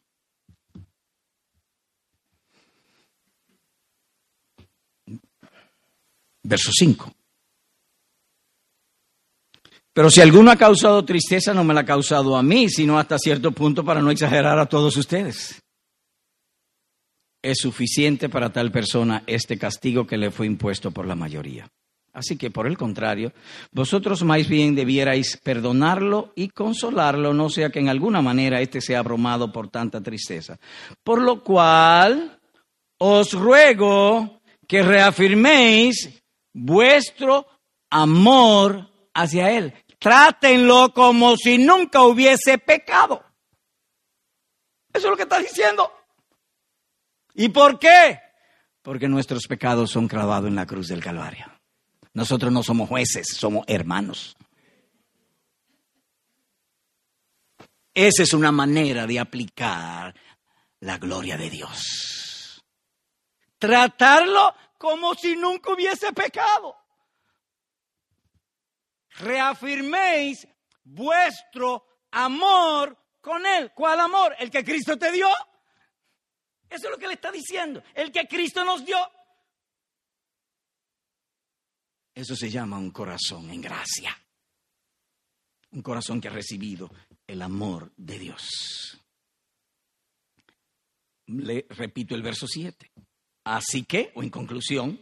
Verso 5. Pero si alguno ha causado tristeza, no me la ha causado a mí, sino hasta cierto punto, para no exagerar a todos ustedes. Es suficiente para tal persona este castigo que le fue impuesto por la mayoría. Así que, por el contrario, vosotros más bien debierais perdonarlo y consolarlo, no sea que en alguna manera éste sea abrumado por tanta tristeza. Por lo cual, os ruego que reafirméis vuestro amor hacia él. Trátenlo como si nunca hubiese pecado. Eso es lo que está diciendo. ¿Y por qué? Porque nuestros pecados son clavados en la cruz del Calvario. Nosotros no somos jueces, somos hermanos. Esa es una manera de aplicar la gloria de Dios. Tratarlo como si nunca hubiese pecado. Reafirméis vuestro amor con él. ¿Cuál amor? El que Cristo te dio. Eso es lo que le está diciendo. El que Cristo nos dio. Eso se llama un corazón en gracia. Un corazón que ha recibido el amor de Dios. Le repito el verso 7. Así que, o en conclusión,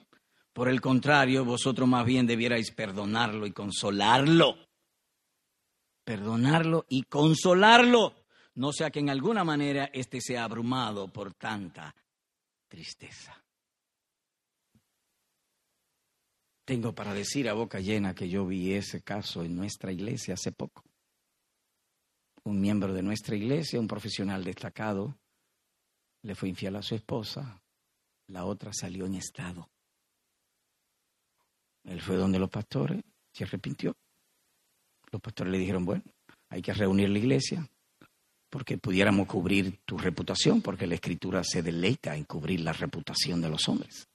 por el contrario, vosotros más bien debierais perdonarlo y consolarlo. Perdonarlo y consolarlo. No sea que en alguna manera éste sea abrumado por tanta tristeza. Tengo para decir a boca llena que yo vi ese caso en nuestra iglesia hace poco. Un miembro de nuestra iglesia, un profesional destacado, le fue infiel a su esposa. La otra salió en estado. Él fue donde los pastores, se arrepintió. Los pastores le dijeron, bueno, hay que reunir la iglesia porque pudiéramos cubrir tu reputación, porque la Escritura se deleita en cubrir la reputación de los hombres.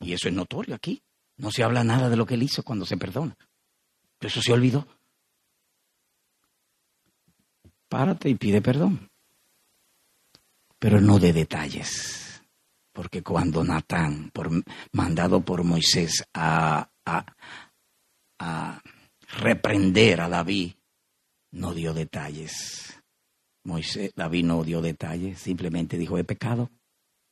Y eso es notorio aquí. No se habla nada de lo que él hizo cuando se perdona. Pero eso se olvidó. Párate y pide perdón. Pero no de detalles. Porque cuando Natán, mandado por Moisés a reprender a David, no dio detalles. David no dio detalles, simplemente dijo, he pecado.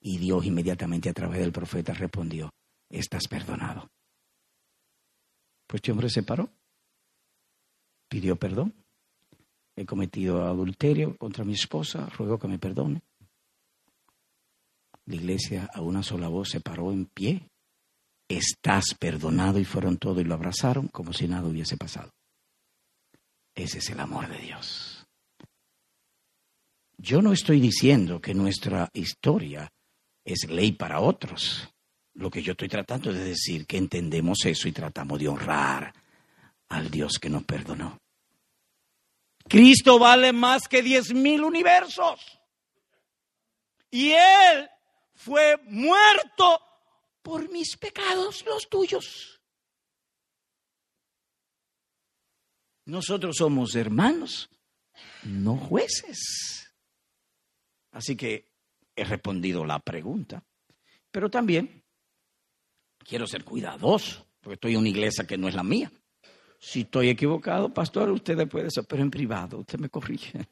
Y Dios inmediatamente a través del profeta respondió, estás perdonado. Pues este hombre se paró, pidió perdón. He cometido adulterio contra mi esposa, ruego que me perdone. La iglesia a una sola voz se paró en pie. Estás perdonado, y fueron todos y lo abrazaron como si nada hubiese pasado. Ese es el amor de Dios. Yo no estoy diciendo que nuestra historia es ley para otros. Lo que yo estoy tratando es de decir que entendemos eso y tratamos de honrar al Dios que nos perdonó. Cristo vale más que 10,000 universos. Y Él fue muerto por mis pecados, los tuyos. Nosotros somos hermanos, no jueces. Así que he respondido la pregunta. Pero también quiero ser cuidadoso, porque estoy en una iglesia que no es la mía. Si estoy equivocado, pastor, usted puede eso, pero en privado, usted me corrige.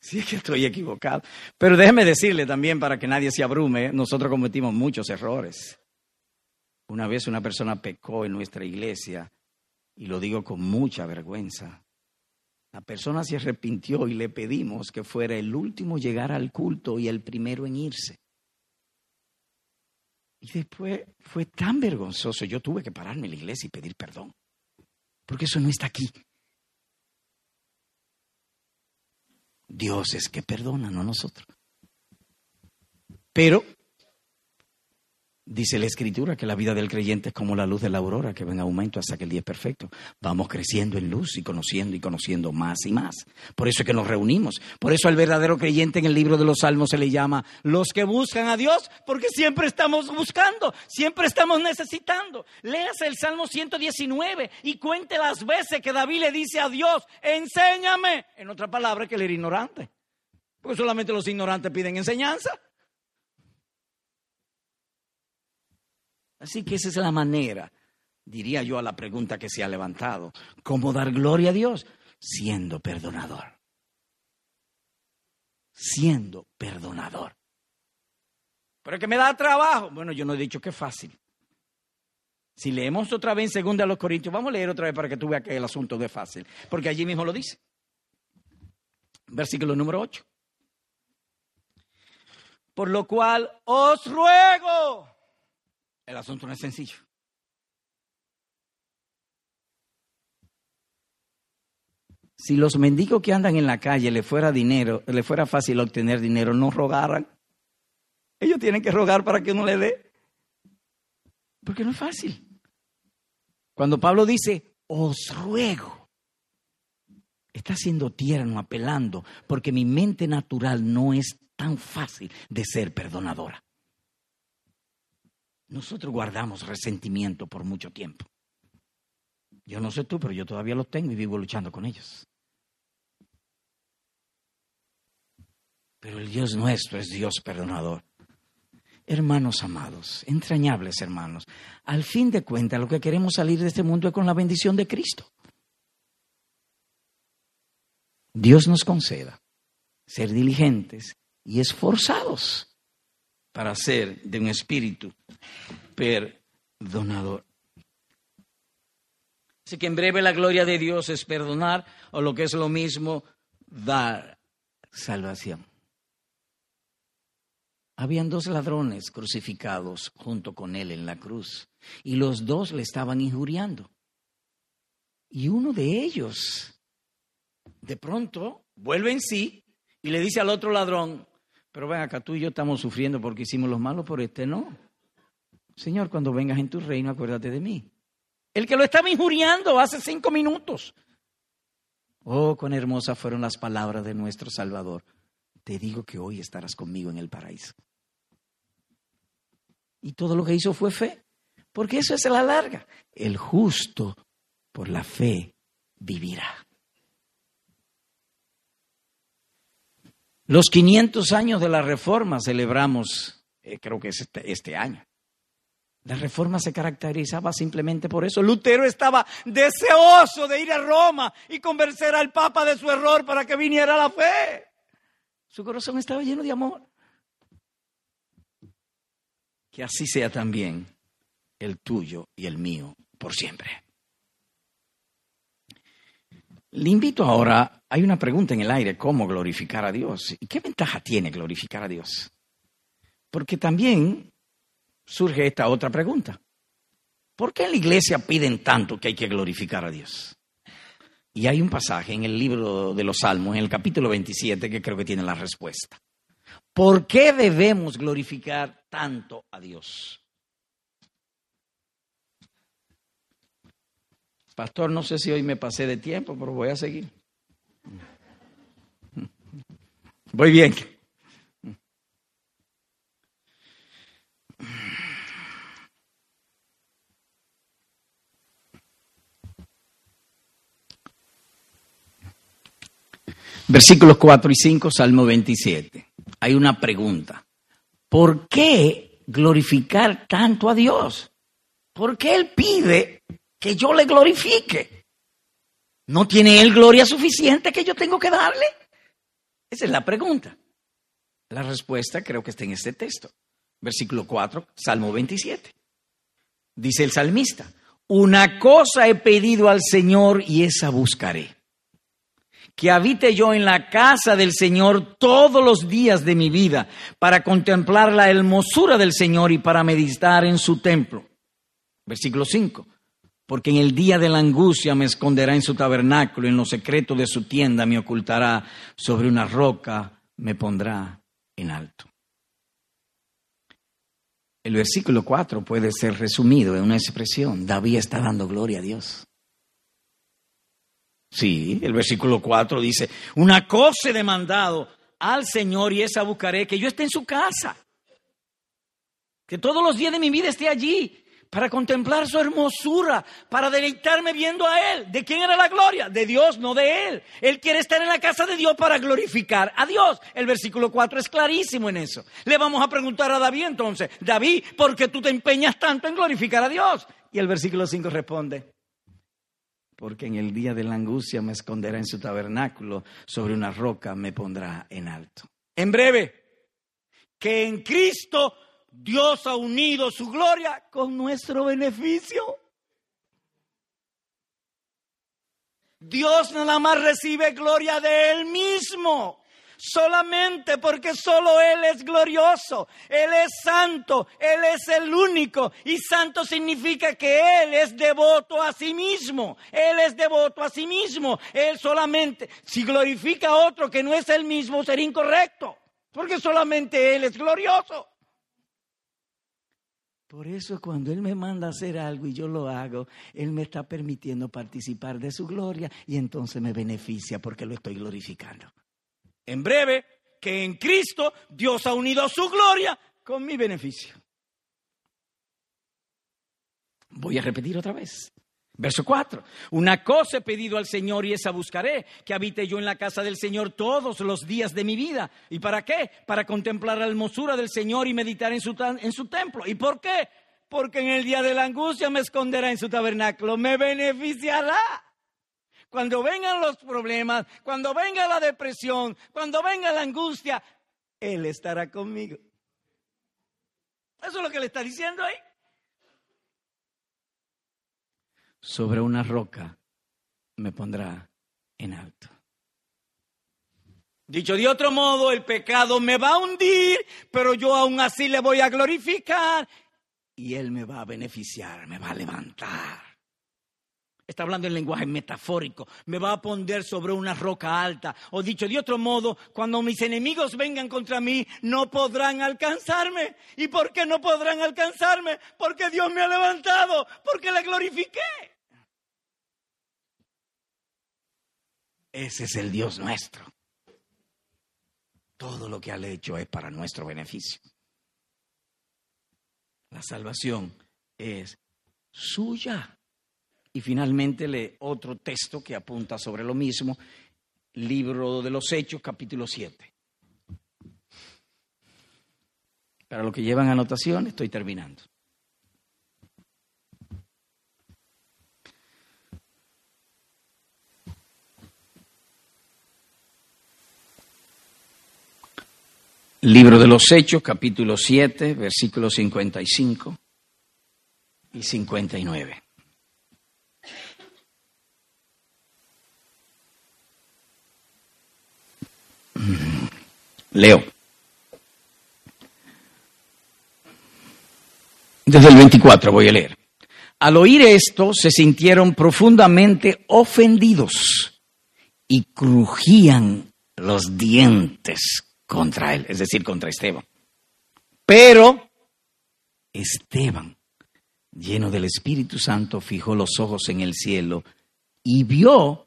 Sí, es que estoy equivocado. Pero déjeme decirle también, para que nadie se abrume, nosotros cometimos muchos errores. Una vez una persona pecó en nuestra iglesia, y lo digo con mucha vergüenza. La persona se arrepintió y le pedimos que fuera el último en llegar al culto y el primero en irse. Y después fue tan vergonzoso, yo tuve que pararme en la iglesia y pedir perdón, porque eso no está aquí. Dios es que perdona, no nosotros. Pero dice la Escritura que la vida del creyente es como la luz de la aurora, que va en aumento hasta que el día es perfecto. Vamos creciendo en luz y conociendo más y más. Por eso es que nos reunimos. Por eso al verdadero creyente en el libro de los Salmos se le llama los que buscan a Dios, porque siempre estamos buscando, siempre estamos necesitando. Léase el Salmo 119 y cuente las veces que David le dice a Dios, enséñame. En otra palabra, que él era ignorante. Porque solamente los ignorantes piden enseñanza. Así que esa es la manera, diría yo, a la pregunta que se ha levantado. ¿Cómo dar gloria a Dios? Siendo perdonador. Siendo perdonador. Pero que me da trabajo. Bueno, yo no he dicho que es fácil. Si leemos otra vez en 2 Corintios, vamos a leer otra vez para que tú veas que el asunto no es fácil. Porque allí mismo lo dice. Versículo número 8. Por lo cual os ruego. El asunto no es sencillo. Si los mendigos que andan en la calle le fuera fácil obtener dinero, no rogaran. Ellos tienen que rogar para que uno le dé. Porque no es fácil. Cuando Pablo dice, os ruego, está siendo tierno, apelando, porque mi mente natural no es tan fácil de ser perdonadora. Nosotros guardamos resentimiento por mucho tiempo. Yo no sé tú, pero yo todavía los tengo y vivo luchando con ellos. Pero el Dios nuestro es Dios perdonador. Hermanos amados, entrañables hermanos, al fin de cuentas lo que queremos salir de este mundo es con la bendición de Cristo. Dios nos conceda ser diligentes y esforzados para ser de un espíritu perdonador. Así que en breve la gloria de Dios es perdonar, o lo que es lo mismo, dar salvación. Habían dos ladrones crucificados junto con él en la cruz, y los dos le estaban injuriando. Y uno de ellos, de pronto, vuelve en sí y le dice al otro ladrón, pero ven acá, tú y yo estamos sufriendo porque hicimos los malos, pero este no. Señor, cuando vengas en tu reino, acuérdate de mí. El que lo estaba injuriando hace 5 minutos. Oh, cuán hermosas fueron las palabras de nuestro Salvador. Te digo que hoy estarás conmigo en el paraíso. Y todo lo que hizo fue fe, porque eso es a la larga. El justo por la fe vivirá. Los 500 años de la Reforma celebramos, creo que es este año. La Reforma se caracterizaba simplemente por eso. Lutero estaba deseoso de ir a Roma y convencer al Papa de su error para que viniera la fe. Su corazón estaba lleno de amor. Que así sea también el tuyo y el mío por siempre. Le invito ahora, hay una pregunta en el aire, ¿cómo glorificar a Dios? ¿Y qué ventaja tiene glorificar a Dios? Porque también surge esta otra pregunta. ¿Por qué en la iglesia piden tanto que hay que glorificar a Dios? Y hay un pasaje en el libro de los Salmos, en el capítulo 27, que creo que tiene la respuesta. ¿Por qué debemos glorificar tanto a Dios? Pastor, no sé si hoy me pasé de tiempo, pero voy a seguir. Voy bien. Versículos 4 y 5, Salmo 27. Hay una pregunta. ¿Por qué glorificar tanto a Dios? ¿Por qué Él pide que yo le glorifique? ¿No tiene Él gloria suficiente que yo tengo que darle? Esa es la pregunta. La respuesta creo que está en este texto. Versículo 4, Salmo 27. dice el salmista, una cosa he pedido al Señor y esa buscaré, que habite yo en la casa del Señor todos los días de mi vida, para contemplar la hermosura del Señor y para meditar en su templo. Versículo 5. Porque en el día de la angustia me esconderá en su tabernáculo, en lo secreto de su tienda me ocultará, sobre una roca me pondrá en alto. El versículo 4 puede ser resumido en una expresión: David está dando gloria a Dios. Sí, el versículo 4 dice, una cosa he demandado al Señor y esa buscaré, que yo esté en su casa, que todos los días de mi vida esté allí, para contemplar su hermosura, para deleitarme viendo a Él. ¿De quién era la gloria? De Dios, no de Él. Él quiere estar en la casa de Dios para glorificar a Dios. El versículo 4 es clarísimo en eso. Le vamos a preguntar a David entonces, David, ¿por qué tú te empeñas tanto en glorificar a Dios? Y el versículo 5 responde, porque en el día de la angustia me esconderá en su tabernáculo, sobre una roca me pondrá en alto. En breve, que en Cristo Dios ha unido su gloria con nuestro beneficio. Dios nada más recibe gloria de Él mismo, solamente porque solo Él es glorioso, Él es santo, Él es el único, y santo significa que Él es devoto a sí mismo, Él es devoto a sí mismo, Él solamente, si glorifica a otro que no es Él mismo, sería incorrecto, porque solamente Él es glorioso. Por eso cuando Él me manda a hacer algo y yo lo hago, Él me está permitiendo participar de su gloria y entonces me beneficia porque lo estoy glorificando. En breve, que en Cristo Dios ha unido su gloria con mi beneficio. Voy a repetir otra vez. Verso 4. Una cosa he pedido al Señor y esa buscaré, que habite yo en la casa del Señor todos los días de mi vida. ¿Y para qué? Para contemplar la hermosura del Señor y meditar en su templo. ¿Y por qué? Porque en el día de la angustia me esconderá en su tabernáculo, me beneficiará. Cuando vengan los problemas, cuando venga la depresión, cuando venga la angustia, Él estará conmigo. Eso es lo que le está diciendo ahí. Sobre una roca me pondrá en alto. Dicho de otro modo, el pecado me va a hundir, pero yo aún así le voy a glorificar y Él me va a beneficiar, me va a levantar. Está hablando en lenguaje metafórico. Me va a poner sobre una roca alta. O dicho de otro modo, cuando mis enemigos vengan contra mí, no podrán alcanzarme. ¿Y por qué no podrán alcanzarme? Porque Dios me ha levantado, porque le glorifiqué. Ese es el Dios nuestro. Todo lo que ha hecho es para nuestro beneficio. La salvación es suya. Y finalmente lee otro texto que apunta sobre lo mismo, libro de los Hechos, capítulo 7. Para los que llevan anotación, estoy terminando. Libro de los Hechos, capítulo 7, versículos 55 y 59. Leo. Desde el 24 voy a leer. Al oír esto se sintieron profundamente ofendidos y crujían los dientes contra él, es decir, contra Esteban. Pero Esteban, lleno del Espíritu Santo, fijó los ojos en el cielo y vio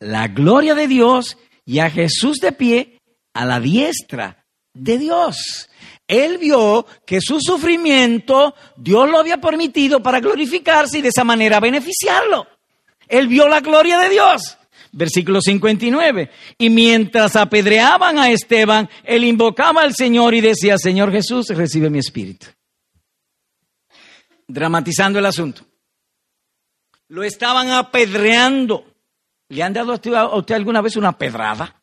la gloria de Dios y a Jesús de pie a la diestra de Dios. Él vio que su sufrimiento Dios lo había permitido para glorificarse y de esa manera beneficiarlo. Él vio la gloria de Dios. Versículo 59. Y mientras apedreaban a Esteban, él invocaba al Señor y decía, Señor Jesús, recibe mi espíritu. Dramatizando el asunto. Lo estaban apedreando. ¿Le han dado a usted alguna vez una pedrada?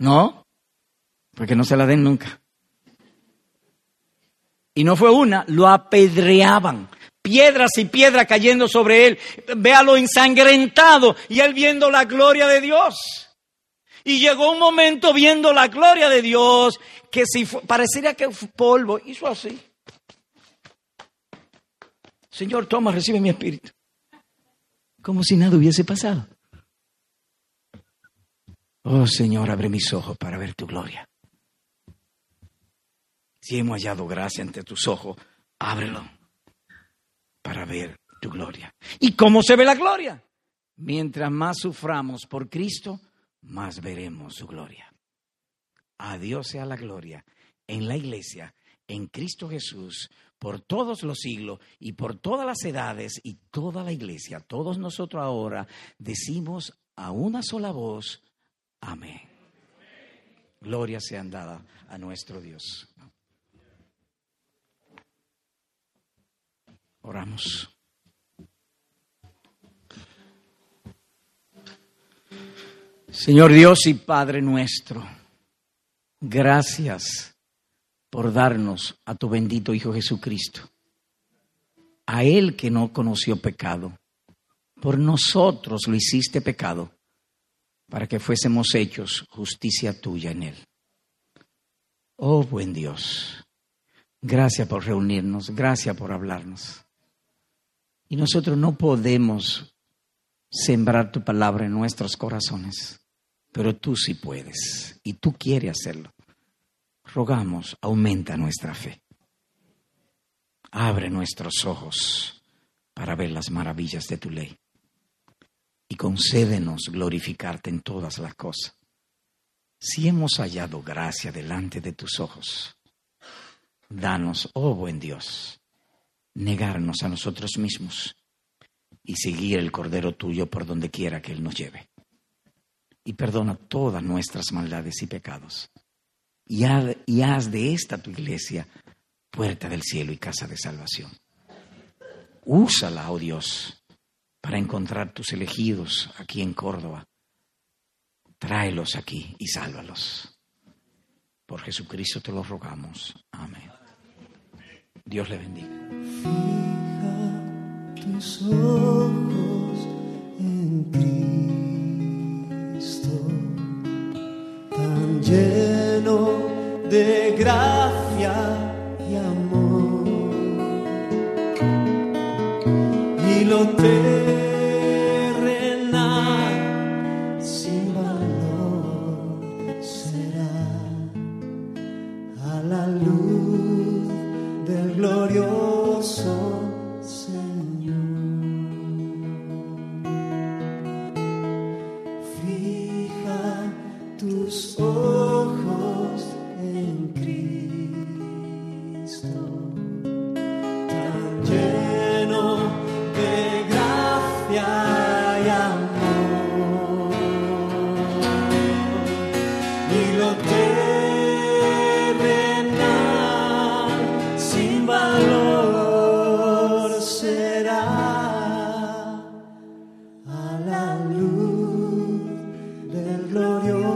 No, porque no se la den nunca. Y no fue una, lo apedreaban. piedras y piedras cayendo sobre él. Véalo ensangrentado y él viendo la gloria de Dios. Y llegó un momento viendo la gloria de Dios que si pareciera que polvo, hizo así. Señor, toma, recibe mi espíritu. Como si nada hubiese pasado. Oh, Señor, abre mis ojos para ver tu gloria. Si hemos hallado gracia ante tus ojos, ábrelo para ver tu gloria. ¿Y cómo se ve la gloria? Mientras más suframos por Cristo, más veremos su gloria. A Dios sea la gloria en la iglesia, en Cristo Jesús, por todos los siglos y por todas las edades y toda la iglesia. Todos nosotros ahora decimos a una sola voz, amén. Gloria sea dada a nuestro Dios. Oramos. Señor Dios y Padre nuestro, gracias por darnos a tu bendito Hijo Jesucristo, a Él que no conoció pecado. Por nosotros lo hiciste pecado, para que fuésemos hechos justicia tuya en Él. Oh, buen Dios, gracias por reunirnos, gracias por hablarnos. Y nosotros no podemos sembrar tu palabra en nuestros corazones. Pero tú sí puedes y tú quieres hacerlo. Rogamos, aumenta nuestra fe. Abre nuestros ojos para ver las maravillas de tu ley. Y concédenos glorificarte en todas las cosas. Si hemos hallado gracia delante de tus ojos, danos, oh buen Dios, negarnos a nosotros mismos y seguir el Cordero tuyo por donde quiera que Él nos lleve. Y perdona todas nuestras maldades y pecados. Y haz de esta tu iglesia puerta del cielo y casa de salvación. Úsala, oh Dios, para encontrar tus elegidos aquí en Córdoba. Tráelos aquí y sálvalos. Por Jesucristo te lo rogamos. Amén. Dios le bendiga. Fija tus ojos en Cristo. Tan lleno de gracia y amor, y lo terrenal sin valor será a la luz del glorioso Señor. Tus ojos en Cristo, tan lleno de gracia y amor, y lo terrenal sin valor será a la luz del glorioso.